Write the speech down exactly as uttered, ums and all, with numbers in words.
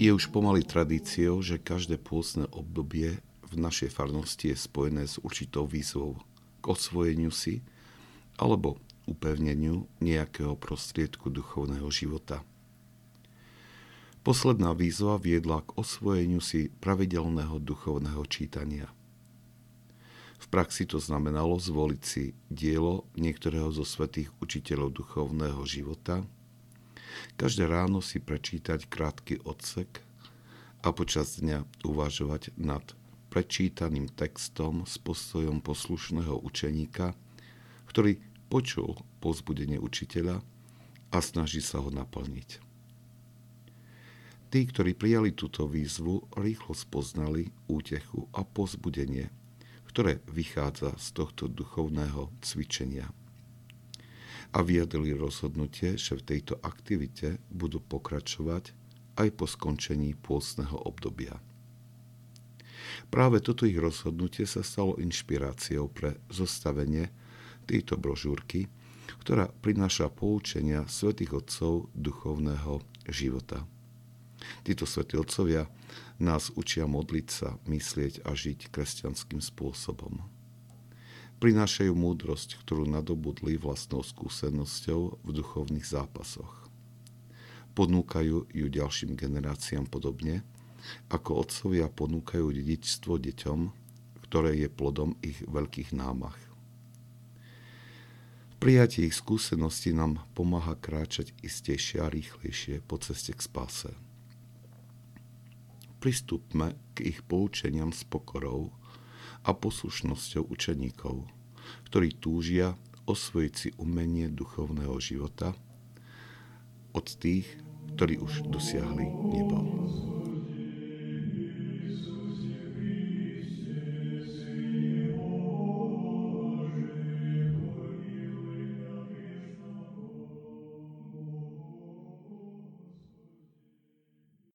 Je už pomaly tradíciou, že každé pôstne obdobie v našej farnosti je spojené s určitou výzvou k osvojeniu si alebo upevneniu nejakého prostriedku duchovného života. Posledná výzva viedla k osvojeniu si pravidelného duchovného čítania. V praxi to znamenalo zvoliť si dielo niektorého zo svätých učiteľov duchovného života, každé ráno si prečítať krátky odsek a počas dňa uvažovať nad prečítaným textom s postojom poslušného učeníka, ktorý počul povzbudenie učiteľa a snaží sa ho naplniť. Tí, ktorí prijali túto výzvu, rýchlo spoznali útechu a povzbudenie, ktoré vychádza z tohto duchovného cvičenia, a vyjadrili rozhodnutie, že v tejto aktivite budú pokračovať aj po skončení pôstneho obdobia. Práve toto ich rozhodnutie sa stalo inšpiráciou pre zostavenie tejto brožúrky, ktorá prináša poučenia svätých otcov duchovného života. Títo svätí otcovia nás učia modliť sa, myslieť a žiť kresťanským spôsobom. Prinášajú múdrosť, ktorú nadobudli vlastnou skúsenosťou v duchovných zápasoch. Ponúkajú ju ďalším generáciám podobne, ako otcovia ponúkajú dedičstvo deťom, ktoré je plodom ich veľkých námah. Prijatie ich skúsenosti nám pomáha kráčať istejšie a rýchlejšie po ceste k spáse. Pristúpme k ich poučeniam s pokorou a poslušnosťou učeníkov, ktorí túžia osvojiť si umenie duchovného života od tých, ktorí už dosiahli nebo.